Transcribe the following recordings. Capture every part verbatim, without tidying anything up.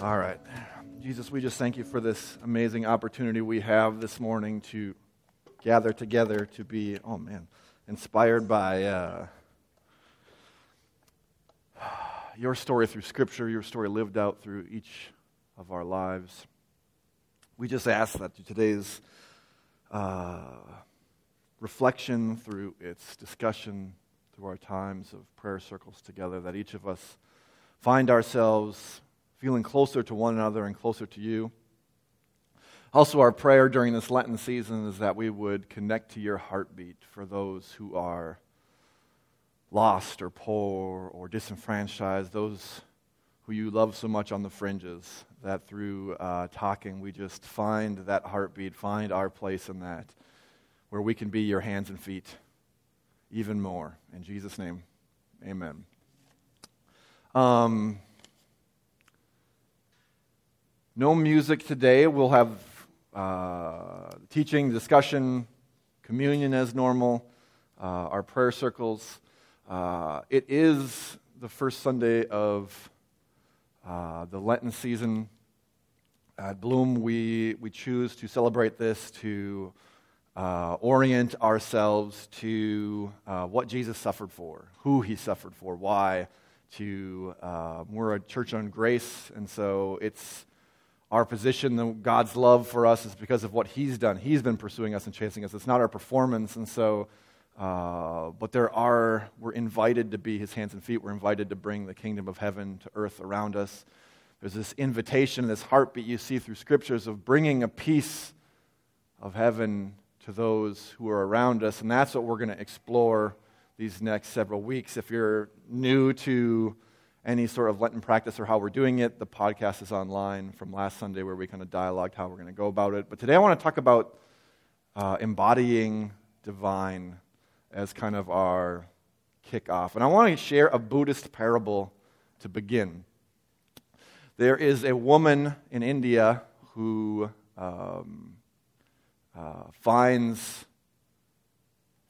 All right. Jesus, we just thank you for this amazing opportunity we have this morning to gather together to be, oh man, inspired by uh, your story through Scripture, your story lived out through each of our lives. We just ask that today's uh, reflection, through its discussion, through our times of prayer circles together, that each of us find ourselves feeling closer to one another and closer to you. Also, our prayer during this Lenten season is that we would connect to your heartbeat for those who are lost or poor or disenfranchised, those who you love so much on the fringes, that through uh, talking we just find that heartbeat, find our place in that, where we can be your hands and feet even more. In Jesus' name, amen. Um... No music today. We'll have uh, teaching, discussion, communion as normal, uh, our prayer circles. Uh, it is the first Sunday of uh, the Lenten season. At Bloom, we, we choose to celebrate this to uh, orient ourselves to uh, what Jesus suffered for, who he suffered for, why. To uh, we're a church on grace, and so it's our position, God's love for us, is because of what he's done. He's been pursuing us and chasing us. It's not our performance. And so, uh, but there are, we're invited to be his hands and feet. We're invited to bring the kingdom of heaven to earth around us. There's this invitation, this heartbeat you see through scriptures of bringing a piece of heaven to those who are around us. And that's what we're going to explore these next several weeks. If you're new to any sort of Lenten practice or how we're doing it, the podcast is online from last Sunday where we kind of dialogued how we're going to go about it. But today I want to talk about uh, embodying divine as kind of our kickoff. And I want to share a Buddhist parable to begin. There is a woman in India who um, uh, finds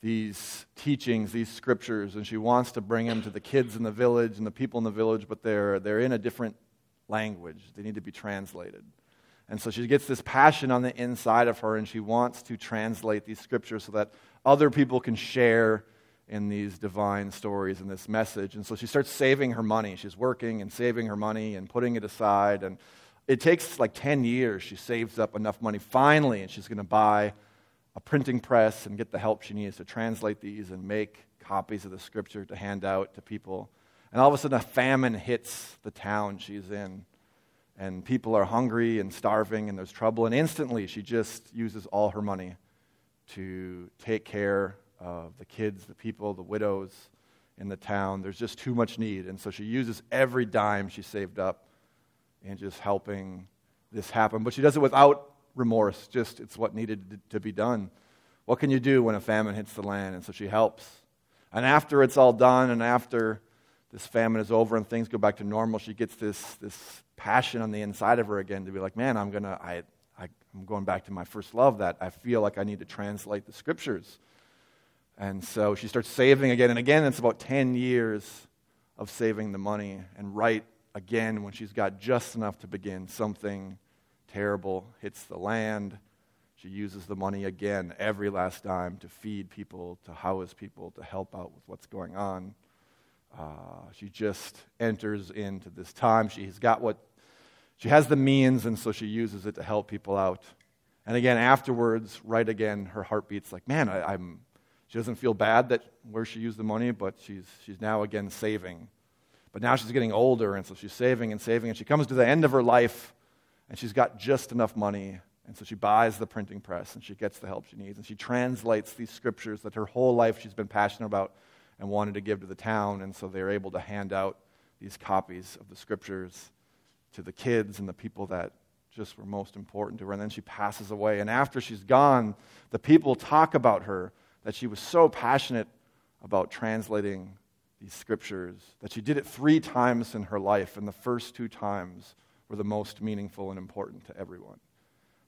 these teachings, these scriptures, and she wants to bring them to the kids in the village and the people in the village, but they're they're in a different language. They need to be translated. And so she gets this passion on the inside of her, and she wants to translate these scriptures so that other people can share in these divine stories and this message. And so she starts saving her money. She's working and saving her money and putting it aside. And it takes like ten years. She saves up enough money finally, and she's going to buy a printing press and get the help she needs to translate these and make copies of the scripture to hand out to people. And all of a sudden, a famine hits the town she's in, and people are hungry and starving, and there's trouble. And instantly, she just uses all her money to take care of the kids, the people, the widows in the town. There's just too much need. And so she uses every dime she saved up in just helping this happen. But she does it without remorse, just it's what needed to be done. What can you do when a famine hits the land? And so she helps. And after it's all done, and after this famine is over and things go back to normal, she gets this this passion on the inside of her again to be like, man, I'm gonna, I, I I'm going back to my first love. That I feel like I need to translate the scriptures. And so she starts saving again and again. It's about ten years of saving the money. And right again, when she's got just enough to begin, something terrible hits the land. She uses the money again, every last dime, to feed people, to house people, to help out with what's going on. Uh, she just enters into this time. She's got what she has, the means, and so she uses it to help people out. And again, afterwards, right again, her heartbeat's like, man, I, I'm. She doesn't feel bad that where she used the money, but she's she's now again saving. But now she's getting older, and so she's saving and saving, and she comes to the end of her life. And she's got just enough money, and so she buys the printing press, and she gets the help she needs, and she translates these scriptures that her whole life she's been passionate about and wanted to give to the town, and so they're able to hand out these copies of the scriptures to the kids and the people that just were most important to her. And then she passes away, and after she's gone, the people talk about her, that she was so passionate about translating these scriptures, that she did it three times in her life, and the first two times were the most meaningful and important to everyone.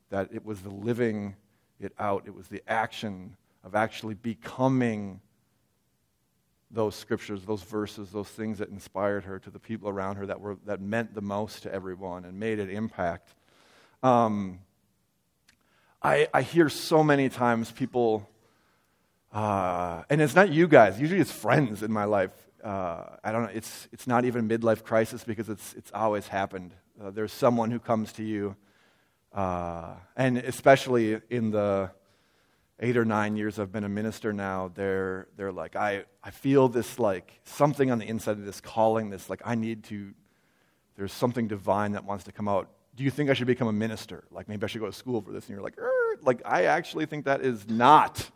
That it was the living it out. It was the action of actually becoming those scriptures, those verses, those things that inspired her to the people around her that were that meant the most to everyone and made an impact. Um, I, I hear so many times people, uh, and it's not you guys. Usually, it's friends in my life. Uh, I don't know. It's it's not even midlife crisis because it's it's always happened. Uh, there's someone who comes to you, uh, and especially in the eight or nine years I've been a minister now, they're they're like, I, I feel this like something on the inside of this calling, this like I need to, there's something divine that wants to come out. Do you think I should become a minister? Like maybe I should go to school for this. And you're like, er, like I actually think that is not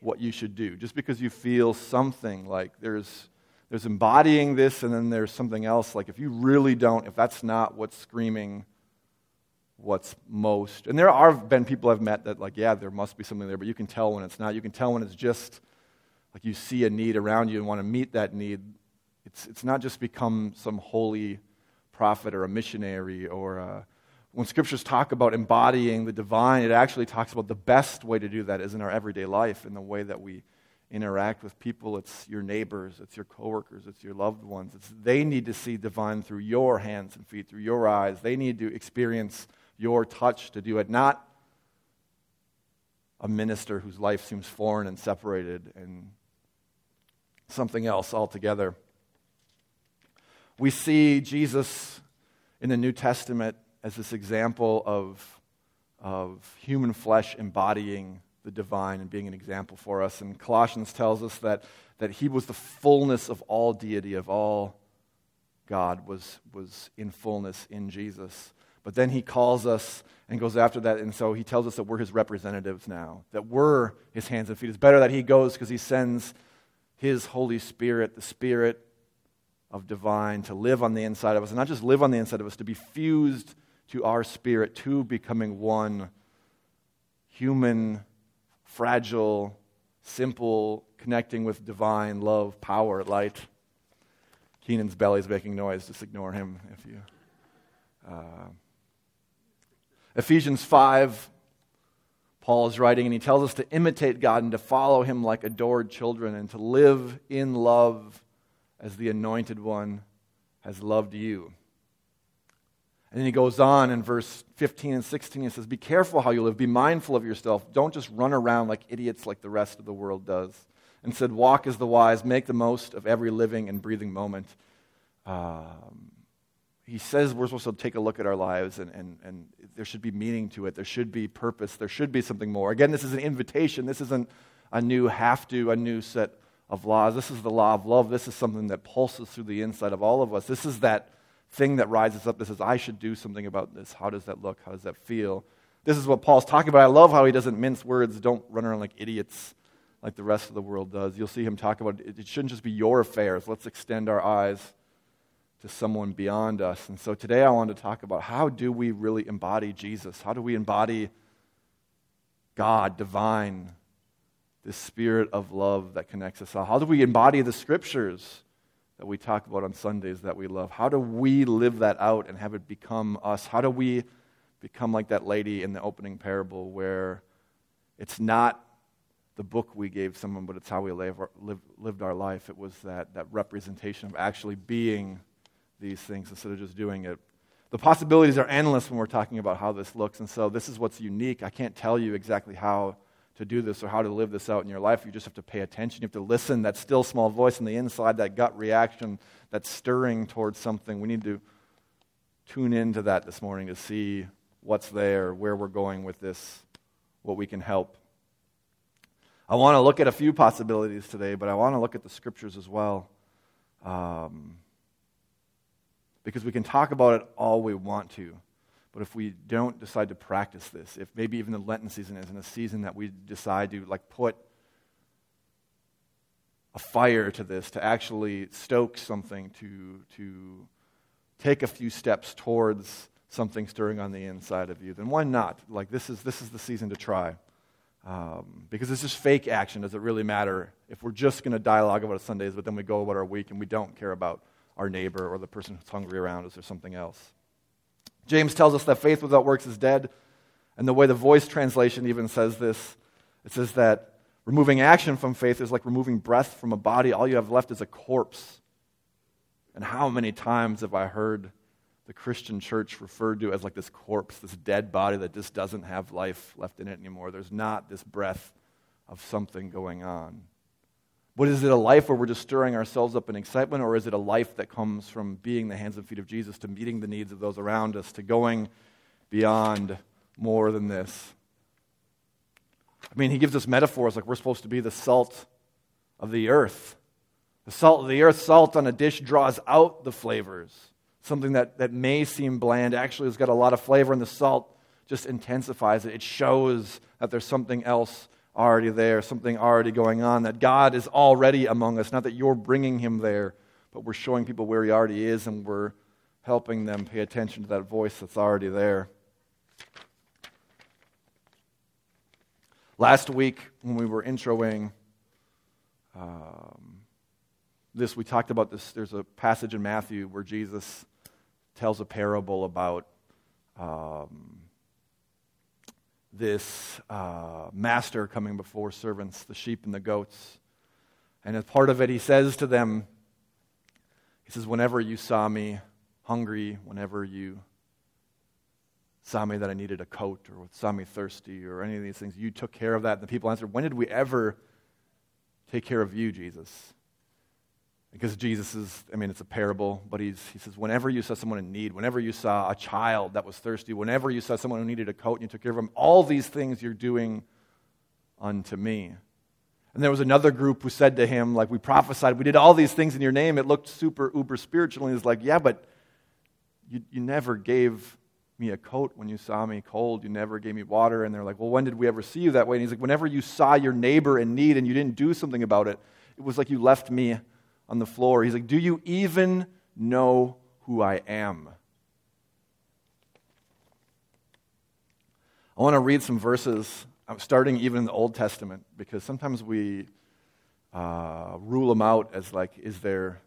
what you should do. Just because you feel something, like there's there's embodying this and then there's something else. Like if you really don't, if that's not what's screaming, what's most, and there are been people I've met that like, yeah, there must be something there, but you can tell when it's not. You can tell when it's just like you see a need around you and want to meet that need. It's it's not just become some holy prophet or a missionary or a, when scriptures talk about embodying the divine, it actually talks about the best way to do that is in our everyday life, in the way that we interact with people. It's your neighbors, it's your coworkers, it's your loved ones. It's they need to see divine through your hands and feet, through your eyes. They need to experience your touch to do it, not a minister whose life seems foreign and separated and something else altogether. We see Jesus in the New Testament as this example of, of human flesh embodying the divine and being an example for us. And Colossians tells us that, that he was the fullness of all deity, of all God was, was in fullness in Jesus. But then he calls us and goes after that, and so he tells us that we're his representatives now, that we're his hands and feet. It's better that he goes because he sends his Holy Spirit, the Spirit of divine, to live on the inside of us, and not just live on the inside of us, to be fused to our spirit, to becoming one human, fragile, simple, connecting with divine love, power, light. Keenan's belly's making noise. Just ignore him if you... Uh, Ephesians five, Paul is writing, and he tells us to imitate God and to follow him like adored children and to live in love as the Anointed One has loved you. And then he goes on in verse fifteen and sixteen, he says, be careful how you live, be mindful of yourself, don't just run around like idiots like the rest of the world does. Instead, walk as the wise, make the most of every living and breathing moment. Um... He says we're supposed to take a look at our lives and, and, and there should be meaning to it. There should be purpose. There should be something more. Again, this is an invitation. This isn't a new have to, a new set of laws. This is the law of love. This is something that pulses through the inside of all of us. This is that thing that rises up that says, I should do something about this. How does that look? How does that feel? This is what Paul's talking about. I love how he doesn't mince words. Don't run around like idiots like the rest of the world does. You'll see him talk about it. It shouldn't just be your affairs. Let's extend our eyes to someone beyond us. And so today I want to talk about how do we really embody Jesus? How do we embody God, divine, this spirit of love that connects us all? How do we embody the scriptures that we talk about on Sundays that we love? How do we live that out and have it become us? How do we become like that lady in the opening parable where it's not the book we gave someone, but it's how we live, live, lived our life. It was that, that representation of actually being these things instead of just doing it. The possibilities are endless when we're talking about how this looks, and so this is what's unique. I can't tell you exactly how to do this or how to live this out in your life. You just have to pay attention. You have to listen. That still small voice on the inside, that gut reaction, that stirring towards something. We need to tune into that this morning to see what's there, where we're going with this, what we can help. I want to look at a few possibilities today, but I want to look at the scriptures as well. Um... Because we can talk about it all we want to, but if we don't decide to practice this, if maybe even the Lenten season isn't a season that we decide to like put a fire to this, to actually stoke something, to to take a few steps towards something stirring on the inside of you, then why not? Like this is this is the season to try, um, because it's just fake action. Does it really matter if we're just going to dialogue about it Sundays, but then we go about our week and we don't care about our neighbor or the person who's hungry around us or something else? James tells us that faith without works is dead, and the way the Voice translation even says this, it says that Removing action from faith is like removing breath from a body. All you have left is a corpse. And how many times have I heard the Christian church referred to as like this corpse, this dead body that just doesn't have life left in it anymore. There's not this breath of something going on. But is it a life where we're just stirring ourselves up in excitement, or is it a life that comes from being the hands and feet of Jesus, to meeting the needs of those around us, to going beyond more than this? I mean, he gives us metaphors like we're supposed to be the salt of the earth. The salt of the earth, salt on a dish draws out the flavors. Something that, that may seem bland actually has got a lot of flavor, and the salt just intensifies it. It shows that there's something else already there, something already going on, that God is already among us. Not that you're bringing him there, but we're showing people where he already is, and we're helping them pay attention to that voice that's already there. Last week, when we were introing um, this, we talked about this. There's a passage in Matthew where Jesus tells a parable about um, this uh, master coming before servants, the sheep and the goats. And as part of it, he says to them, he says, whenever you saw me hungry, whenever you saw me that I needed a coat, or saw me thirsty, or any of these things, you took care of that. And the people answered, when did we ever take care of you, Jesus? Because Jesus is, I mean, it's a parable, but he's, he says, whenever you saw someone in need, whenever you saw a child that was thirsty, whenever you saw someone who needed a coat and you took care of them, all these things you're doing unto me. And there was another group who said to him, like, we prophesied, we did all these things in your name. It looked super, uber spiritual. And he's like, yeah, but you, you never gave me a coat when you saw me cold. You never gave me water. And they're like, well, when did we ever see you that way? And he's like, whenever you saw your neighbor in need and you didn't do something about it, it was like you left me on the floor. He's like, do you even know who I am? I want to read some verses, starting even in the Old Testament, because sometimes we uh, rule them out as like, is there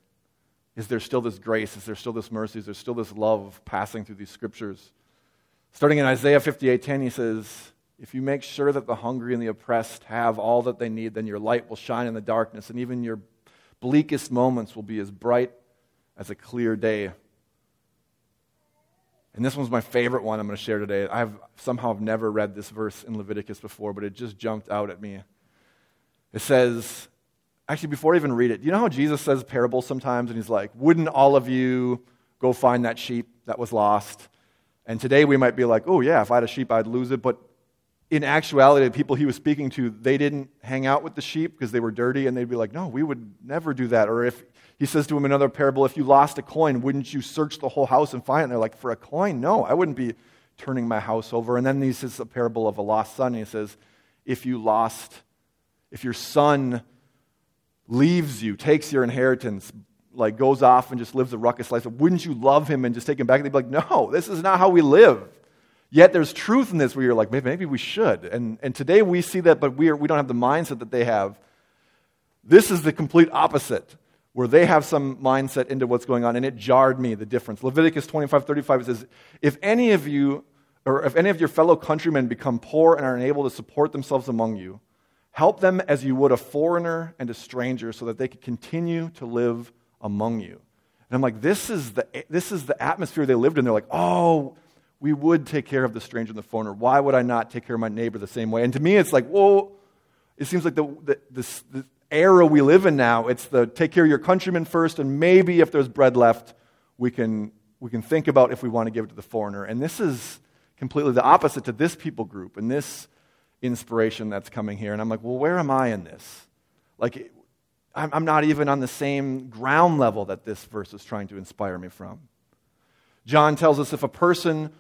is there still this grace? Is there still this mercy? Is there still this love passing through these scriptures? Starting in Isaiah fifty-eight ten, he says, if you make sure that the hungry and the oppressed have all that they need, then your light will shine in the darkness, and even your bleakest moments will be as bright as a clear day. And this one's my favorite one I'm going to share today. I've somehow never read this verse in Leviticus before, but it just jumped out at me. It says, actually, before I even read it, do you know how Jesus says parables sometimes? And he's like, wouldn't all of you go find that sheep that was lost? And today we might be like, oh yeah, if I had a sheep, I'd lose it. But in actuality, the people he was speaking to, they didn't hang out with the sheep because they were dirty, and they'd be like, no, we would never do that. Or if he says to him another parable, if you lost a coin, wouldn't you search the whole house and find it? And they're like, for a coin? No, I wouldn't be turning my house over. And then he says a parable of a lost son, and he says, if you lost, if your son leaves you, takes your inheritance, like goes off and just lives a ruckus life, wouldn't you love him and just take him back? And they'd be like, no, this is not how we live. Yet there's truth in this where you're like, maybe, maybe we should. And and today we see that, but we are, we don't have the mindset that they have. This is the complete opposite, where they have some mindset into what's going on, and it jarred me, the difference. Leviticus twenty-five thirty-five, it says, if any of you, or if any of your fellow countrymen become poor and are unable to support themselves among you, help them as you would a foreigner and a stranger, so that they could continue to live among you. And I'm like, this is the this is the atmosphere they lived in. They're like, oh, we would take care of the stranger and the foreigner. Why would I not take care of my neighbor the same way? And to me, it's like, whoa, it seems like the, the, this, the era we live in now, it's the take care of your countrymen first, and maybe if there's bread left, we can we can think about if we want to give it to the foreigner. And this is completely the opposite to this people group and this inspiration that's coming here. And I'm like, well, where am I in this? Like, I'm not even on the same ground level that this verse is trying to inspire me from. John tells us if a person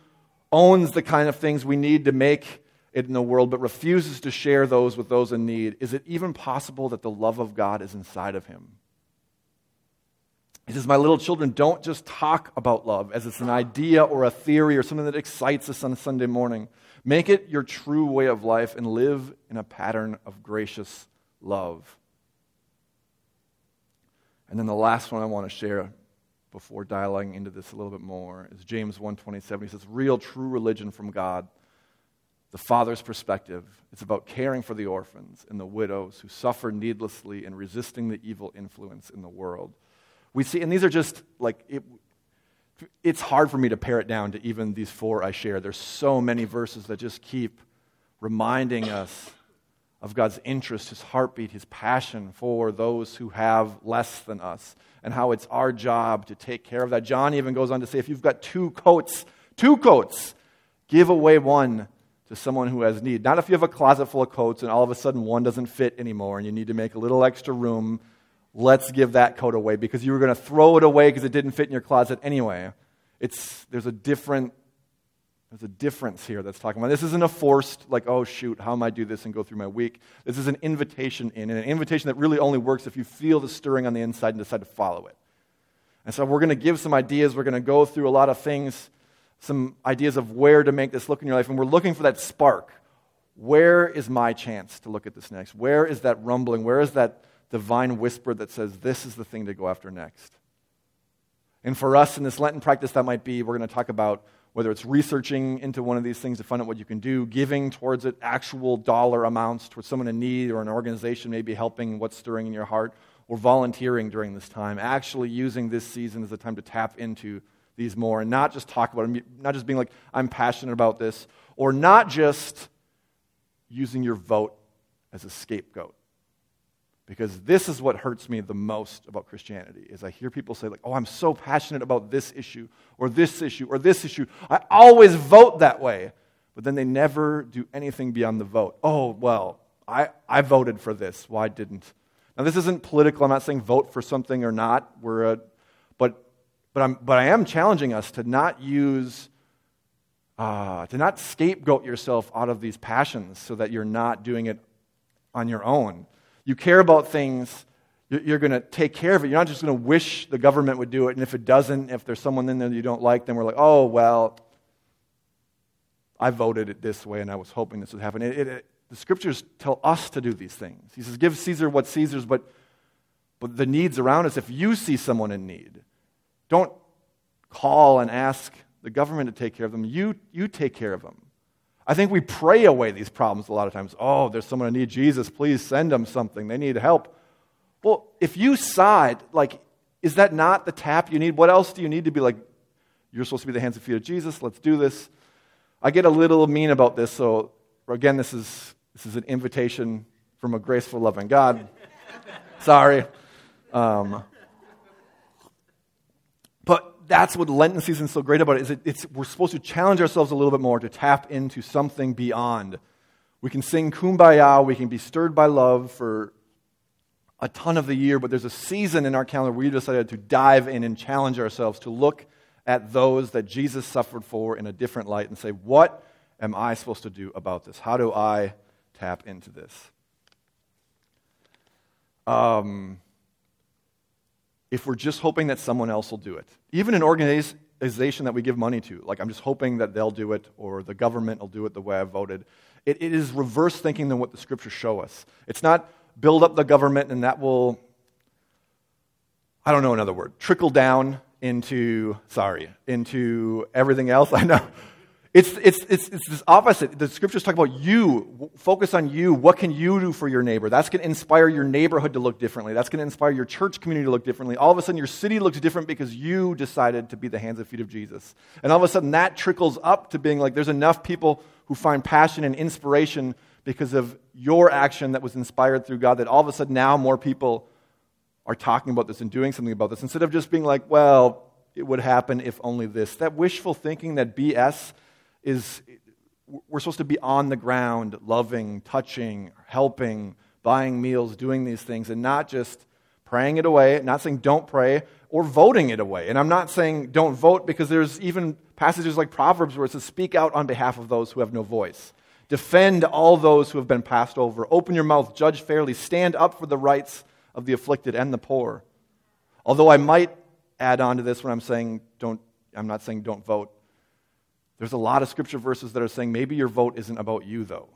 owns the kind of things we need to make it in the world, but refuses to share those with those in need, is it even possible that the love of God is inside of him? He says, my little children, don't just talk about love as it's an idea or a theory or something that excites us on a Sunday morning. Make it your true way of life and live in a pattern of gracious love. And then the last one I want to share before dialing into this a little bit more is James one twenty-seven. He says, real, true religion from God the father's perspective. It's about caring for the orphans and the widows who suffer needlessly and resisting the evil influence in the world. We see, and these are just like, it, it's hard for me to pare it down to even these four I share. There's so many verses that just keep reminding us of God's interest, his heartbeat, his passion for those who have less than us, and how it's our job to take care of that. John even goes on to say, if you've got two coats, two coats, give away one to someone who has need. Not if you have a closet full of coats and all of a sudden one doesn't fit anymore and you need to make a little extra room. Let's give that coat away because you were going to throw it away because it didn't fit in your closet anyway. It's there's a different there's a difference here that's talking about. This isn't a forced, like, oh shoot, how am I do this and go through my week? This is an invitation in, and an invitation that really only works if you feel the stirring on the inside and decide to follow it. And so we're going to give some ideas. We're going to go through a lot of things, some ideas of where to make this look in your life, and we're looking for that spark. Where is my chance to look at this next? Where is that rumbling? Where is that divine whisper that says this is the thing to go after next? And for us in this Lenten practice, that might be, we're going to talk about whether it's researching into one of these things to find out what you can do, giving towards it, actual dollar amounts towards someone in need or an organization, maybe helping what's stirring in your heart, or volunteering during this time, actually using this season as a time to tap into these more, and not just talk about them, not just being like, I'm passionate about this, or not just using your vote as a scapegoat. Because this is what hurts me the most about Christianity, is I hear people say, like, oh, I'm so passionate about this issue, or this issue, or this issue. I always vote that way. But then they never do anything beyond the vote. Oh, well, I, I voted for this. Why didn't? Now, this isn't political. I'm not saying vote for something or not. We're a, but... But, I'm, but I am challenging us to not use, uh, to not scapegoat yourself out of these passions so that you're not doing it on your own. You care about things, you're going to take care of it. You're not just going to wish the government would do it, and if it doesn't, if there's someone in there you don't like, then we're like, oh, well, I voted it this way, and I was hoping this would happen. It, it, it, the scriptures tell us to do these things. He says, give Caesar what's Caesar's, but, but the needs around us, if you see someone in need, don't call and ask the government to take care of them. You you take care of them. I think we pray away these problems a lot of times. Oh, there's someone who needs Jesus. Please send them something. They need help. Well, if you sighed, like, is that not the tap you need? What else do you need to be like, you're supposed to be the hands and feet of Jesus. Let's do this. I get a little mean about this. So, again, this is this is an invitation from a graceful, loving God. Sorry. Um That's what Lenten season is so great about it, is it, it's, we're supposed to challenge ourselves a little bit more to tap into something beyond. We can sing Kumbaya, we can be stirred by love for a ton of the year, but there's a season in our calendar where we decided to dive in and challenge ourselves to look at those that Jesus suffered for in a different light and say, what am I supposed to do about this? How do I tap into this? Um... If we're just hoping that someone else will do it. Even an organization that we give money to, like, I'm just hoping that they'll do it, or the government will do it the way I voted. It, it is reverse thinking than what the scriptures show us. It's not build up the government and that will, I don't know another word, trickle down into, sorry, into everything else. I know. It's, it's, it's, it's this opposite. The scriptures talk about you. Focus on you. What can you do for your neighbor? That's going to inspire your neighborhood to look differently. That's going to inspire your church community to look differently. All of a sudden, your city looks different because you decided to be the hands and feet of Jesus. And all of a sudden, that trickles up to being like, there's enough people who find passion and inspiration because of your action that was inspired through God, that all of a sudden now more people are talking about this and doing something about this. Instead of just being like, well, it would happen if only this. That wishful thinking, that B S, is we're supposed to be on the ground, loving, touching, helping, buying meals, doing these things, and not just praying it away, not saying don't pray, or voting it away. And I'm not saying don't vote, because there's even passages like Proverbs where it says, speak out on behalf of those who have no voice. Defend all those who have been passed over. Open your mouth, judge fairly, stand up for the rights of the afflicted and the poor. Although I might add on to this when I'm saying don't, I'm not saying don't vote. There's a lot of scripture verses that are saying maybe your vote isn't about you, though,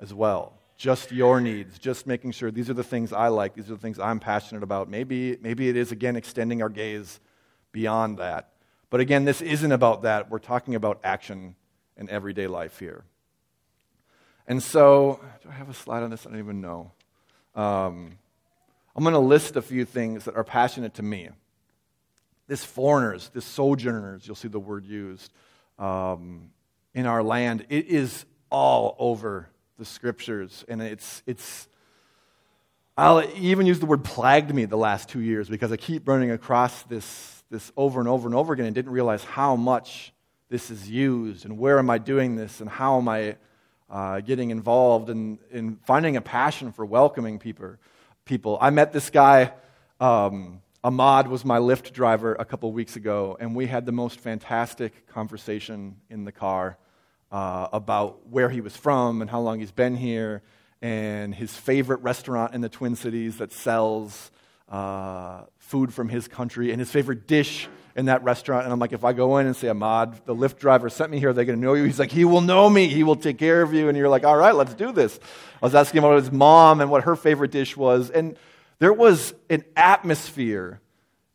as well. Just your needs, just making sure these are the things I like, these are the things I'm passionate about. Maybe maybe it is, again, extending our gaze beyond that. But again, this isn't about that. We're talking about action in everyday life here. And so, do I have a slide on this? I don't even know. Um, I'm going to list a few things that are passionate to me. This foreigners, this sojourners, you'll see the word used, um, in our land. It is all over the scriptures, and it's it's. I'll even use the word plagued me the last two years because I keep running across this this over and over and over again and didn't realize how much this is used and where am I doing this and how am I uh, getting involved in, in finding a passion for welcoming people. People. I met this guy, um, Ahmad was my Lyft driver a couple weeks ago, and we had the most fantastic conversation in the car uh, about where he was from and how long he's been here, and his favorite restaurant in the Twin Cities that sells uh, food from his country, and his favorite dish in that restaurant. And I'm like, if I go in and say, Ahmad, the Lyft driver sent me here, are they going to know you? He's like, he will know me. He will take care of you. And you're like, all right, let's do this. I was asking him about his mom and what her favorite dish was. And there was an atmosphere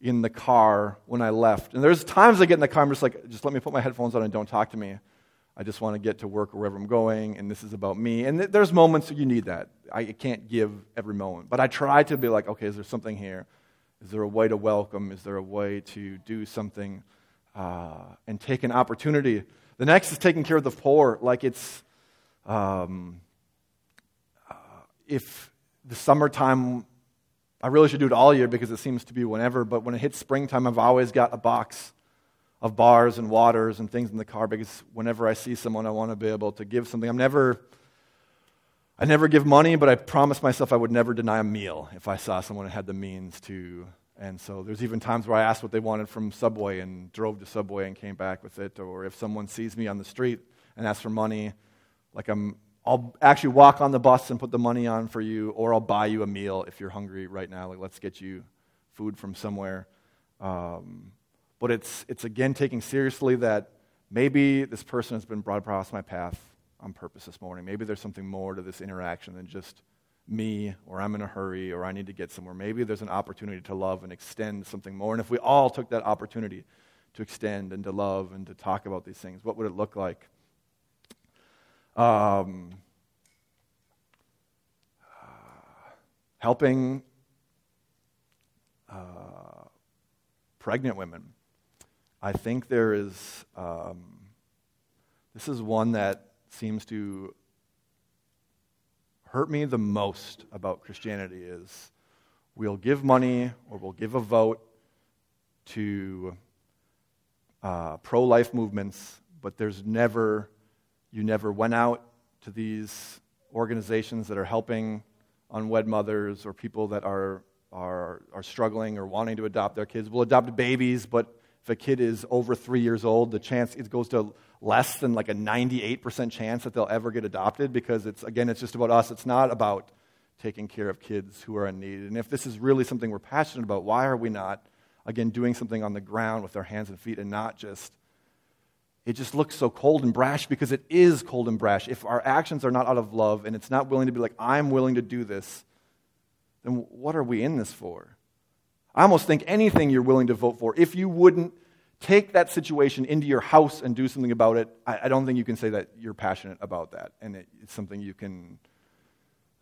in the car when I left. And there's times I get in the car, I'm just like, just let me put my headphones on and don't talk to me. I just want to get to work or wherever I'm going, and this is about me. And th- there's moments that you need that. I can't give every moment. But I try to be like, okay, is there something here? Is there a way to welcome? Is there a way to do something uh, and take an opportunity? The next is taking care of the poor. Like it's, um, uh, if the summertime, I really should do it all year because it seems to be whenever, but when it hits springtime, I've always got a box of bars and waters and things in the car because whenever I see someone, I want to be able to give something. I'm never, I never give money, but I promised myself I would never deny a meal if I saw someone who had the means to. And so there's even times where I asked what they wanted from Subway and drove to Subway and came back with it. Or if someone sees me on the street and asks for money, like I'm, I'll actually walk on the bus and put the money on for you, or I'll buy you a meal if you're hungry right now. Like, let's get you food from somewhere. Um, But it's, it's again, taking seriously that maybe this person has been brought across my path on purpose this morning. Maybe there's something more to this interaction than just me, or I'm in a hurry, or I need to get somewhere. Maybe there's an opportunity to love and extend something more. And if we all took that opportunity to extend and to love and to talk about these things, what would it look like? Um, uh, helping uh, pregnant women. I think there is, um, this is one that seems to hurt me the most about Christianity is we'll give money or we'll give a vote to uh, pro-life movements, but there's never, you never went out to these organizations that are helping unwed mothers or people that are Are, are struggling or wanting to adopt their kids. We'll adopt babies, but if a kid is over three years old, the chance, it goes to less than like a ninety-eight percent chance that they'll ever get adopted because it's, again, it's just about us. It's not about taking care of kids who are in need. And if this is really something we're passionate about, why are we not, again, doing something on the ground with our hands and feet and not just, it just looks so cold and brash because it is cold and brash. If our actions are not out of love and it's not willing to be like, I'm willing to do this, then what are we in this for? I almost think anything you're willing to vote for, if you wouldn't take that situation into your house and do something about it, I, I don't think you can say that you're passionate about that. And it, it's something you can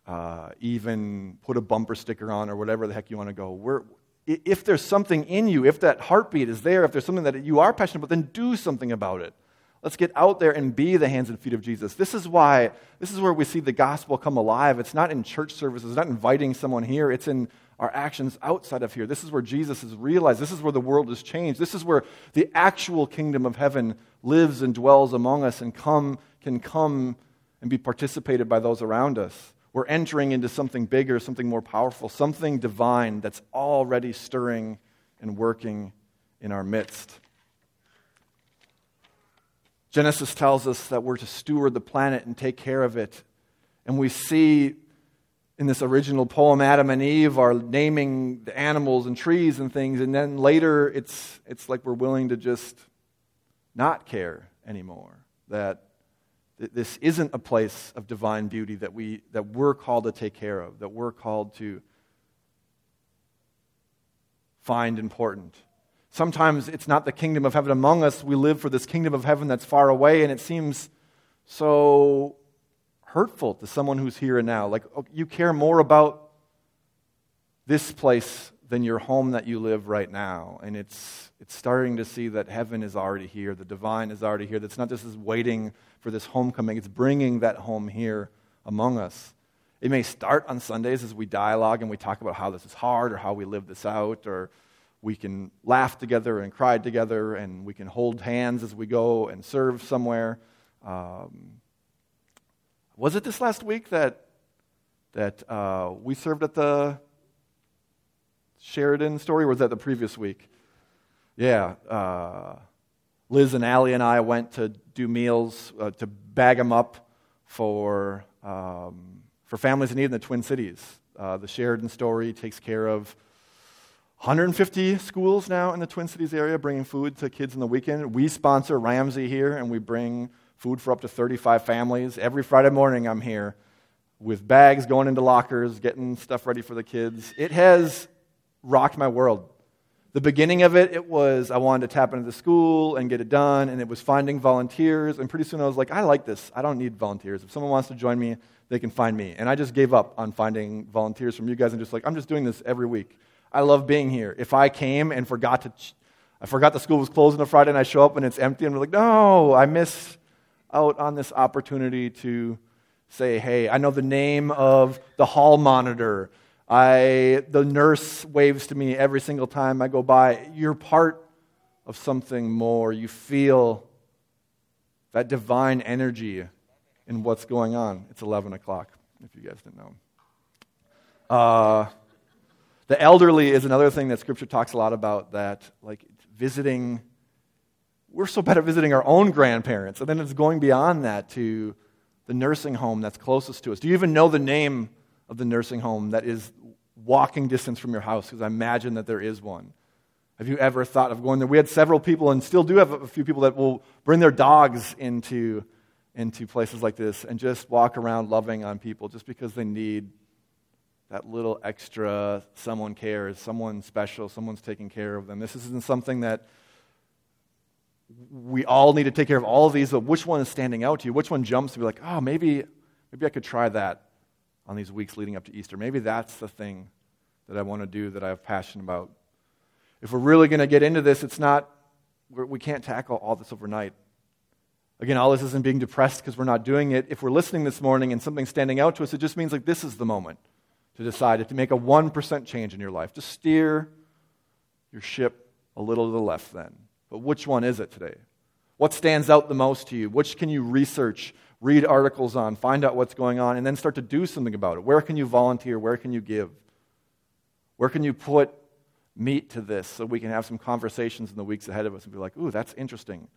uh, even put a bumper sticker on or whatever the heck you want to go. We're, if there's something in you, if that heartbeat is there, if there's something that you are passionate about, then do something about it. Let's get out there and be the hands and feet of Jesus. This is why, this is where we see the gospel come alive. It's not in church services, it's not inviting someone here, it's in our actions outside of here. This is where Jesus is realized. This is where the world is changed. This is where the actual kingdom of heaven lives and dwells among us and come can come and be participated by those around us. We're entering into something bigger, something more powerful, something divine that's already stirring and working in our midst. Genesis tells us that we're to steward the planet and take care of it. And we see in this original poem, Adam and Eve are naming the animals and trees and things. And then later, it's it's like we're willing to just not care anymore. That th- this isn't a place of divine beauty that, we, that we're called to take care of, that we're called to find important. Sometimes it's not the kingdom of heaven among us. We live for this kingdom of heaven that's far away, and it seems so hurtful to someone who's here and now. Like, you care more about this place than your home that you live right now. And it's it's starting to see that heaven is already here. The divine is already here. That's not just this waiting for this homecoming. It's bringing that home here among us. It may start on Sundays as we dialogue and we talk about how this is hard or how we live this out, or we can laugh together and cry together, and we can hold hands as we go and serve somewhere. Um, was it this last week that that uh, we served at the Sheridan story, or was that the previous week? Yeah. Uh, Liz and Allie and I went to do meals, uh, to bag them up for um, for families in need in the Twin Cities. Uh, the Sheridan story takes care of one hundred fifty schools now in the Twin Cities area, bringing food to kids in the weekend. We sponsor Ramsey here, and we bring food for up to thirty-five families. Every Friday morning I'm here with bags going into lockers, getting stuff ready for the kids. It has rocked my world. The beginning of it, it was I wanted to tap into the school and get it done, and it was finding volunteers, and pretty soon I was like, I like this. I don't need volunteers. If someone wants to join me, they can find me. And I just gave up on finding volunteers from you guys and just like, I'm just doing this every week. I love being here. If I came and forgot to, ch- I forgot the school was closed on a Friday and I show up and it's empty and we're like, no, I missed out on this opportunity to say, hey, I know the name of the hall monitor. I, the nurse waves to me every single time I go by. You're part of something more. You feel that divine energy in what's going on. It's eleven o'clock, if you guys didn't know. Uh... The elderly is another thing that Scripture talks a lot about, that like visiting, we're so bad at visiting our own grandparents, and then it's going beyond that to the nursing home that's closest to us. Do you even know the name of the nursing home that is walking distance from your house? Because I imagine that there is one. Have you ever thought of going there? We had several people, and still do have a few people, that will bring their dogs into, into places like this and just walk around loving on people just because they need that little extra, someone cares, someone special, someone's taking care of them. This isn't something that we all need to take care of, all of these, but which one is standing out to you? Which one jumps to be like, oh, maybe maybe I could try that on these weeks leading up to Easter. Maybe that's the thing that I want to do, that I have passion about. If we're really going to get into this, it's not, we're, we can't tackle all this overnight. Again, all this isn't being depressed because we're not doing it. If we're listening this morning and something's standing out to us, it just means like this is the moment to decide to make a one percent change in your life. Just steer your ship a little to the left then. But which one is it today? What stands out the most to you? Which can you research, read articles on, find out what's going on, and then start to do something about it? Where can you volunteer? Where can you give? Where can you put meat to this so we can have some conversations in the weeks ahead of us and be like, ooh, that's interesting.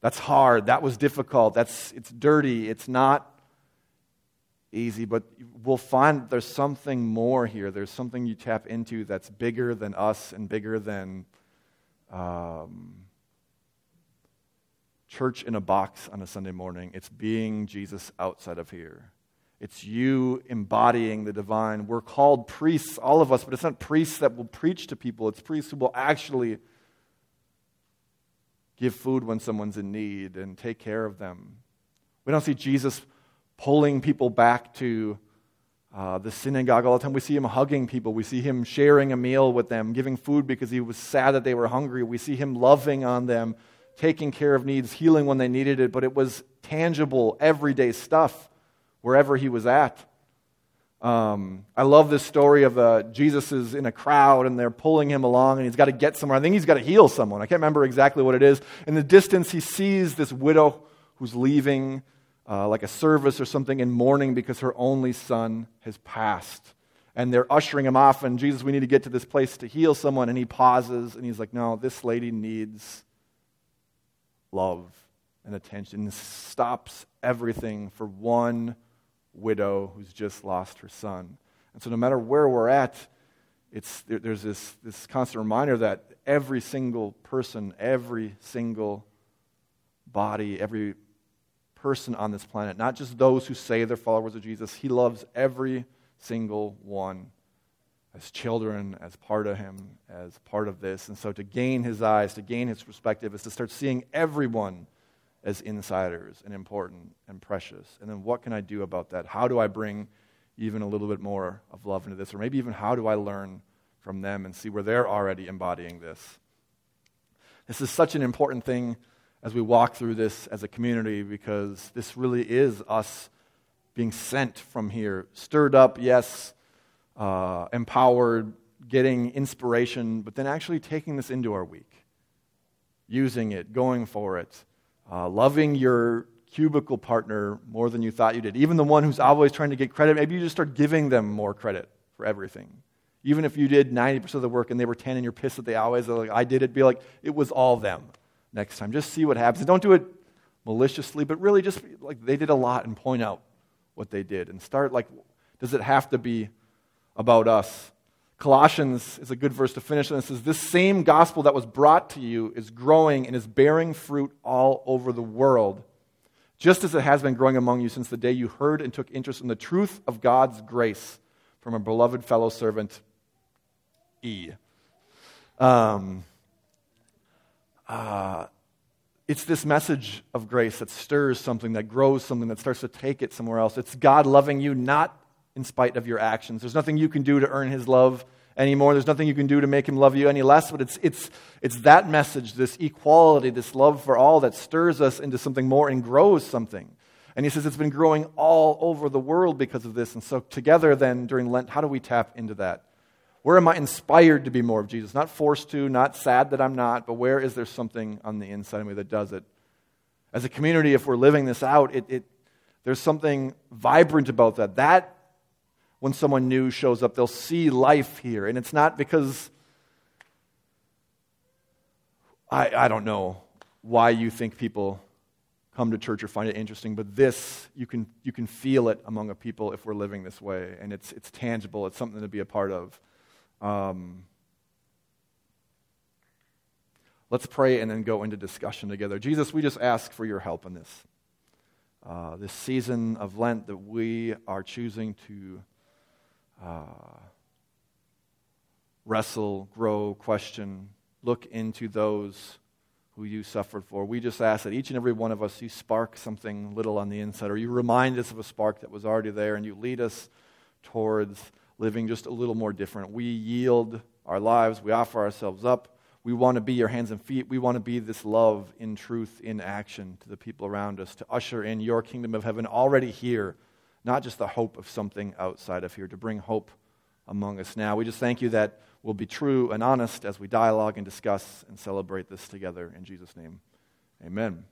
That's hard. That was difficult. That's it's dirty. It's not easy, but we'll find there's something more here. There's something you tap into that's bigger than us and bigger than um, church in a box on a Sunday morning. It's being Jesus outside of here. It's you embodying the divine. We're called priests, all of us, but it's not priests that will preach to people. It's priests who will actually give food when someone's in need and take care of them. We don't see Jesus pulling people back to uh, the synagogue all the time. We see him hugging people. We see him sharing a meal with them, giving food because he was sad that they were hungry. We see him loving on them, taking care of needs, healing when they needed it, but it was tangible, everyday stuff wherever he was at. Um, I love this story of uh, Jesus is in a crowd and they're pulling him along and he's got to get somewhere. I think he's got to heal someone. I can't remember exactly what it is. In the distance, he sees this widow who's leaving Uh, like a service or something in mourning because her only son has passed. And they're ushering him off, and Jesus, we need to get to this place to heal someone. And he pauses, and he's like, no, this lady needs love and attention. And stops everything for one widow who's just lost her son. And so no matter where we're at, it's there, there's this, this constant reminder that every single person, every single body, every person on this planet, not just those who say they're followers of Jesus. He loves every single one as children, as part of him, as part of this. And so to gain his eyes, to gain his perspective, is to start seeing everyone as insiders and important and precious? And then what can I do about that? How do I bring even a little bit more of love into this? Or maybe even how do I learn from them and see where they're already embodying this? This is such an important thing as we walk through this as a community, because this really is us being sent from here, stirred up, yes, uh, empowered, getting inspiration, but then actually taking this into our week, using it, going for it, uh, loving your cubicle partner more than you thought you did. Even the one who's always trying to get credit, maybe you just start giving them more credit for everything. Even if you did ninety percent of the work and they were ten and you're pissed that they always are like, I did it, be like, it was all them next time. Just see what happens. And don't do it maliciously, but really just like they did a lot and point out what they did and start like, does it have to be about us? Colossians is a good verse to finish, and it says, this same gospel that was brought to you is growing and is bearing fruit all over the world, just as it has been growing among you since the day you heard and took interest in the truth of God's grace from a beloved fellow servant, E. Um, uh, it's this message of grace that stirs something, that grows something, that starts to take it somewhere else. It's God loving you, not in spite of your actions. There's nothing you can do to earn his love anymore. There's nothing you can do to make him love you any less. But it's it's it's that message, this equality, this love for all that stirs us into something more and grows something. And he says it's been growing all over the world because of this. And so together then during Lent, how do we tap into that? Where am I inspired to be more of Jesus? Not forced to, not sad that I'm not, but where is there something on the inside of me that does it? As a community, if we're living this out, it, it there's something vibrant about that. That, when someone new shows up, they'll see life here. And it's not because, I, I don't know why you think people come to church or find it interesting, but this, you can you can feel it among a people if we're living this way. And it's it's tangible. It's something to be a part of. Um, let's pray and then go into discussion together. Jesus, we just ask for your help in this. Uh, this season of Lent that we are choosing to uh, wrestle, grow, question, look into those who you suffered for. We just ask that each and every one of us, you spark something little on the inside, or you remind us of a spark that was already there, and you lead us towards living just a little more different. We yield our lives. We offer ourselves up. We want to be your hands and feet. We want to be this love in truth, in action to the people around us, to usher in your kingdom of heaven already here, not just the hope of something outside of here, to bring hope among us now. We just thank you that we'll be true and honest as we dialogue and discuss and celebrate this together. In Jesus' name, amen.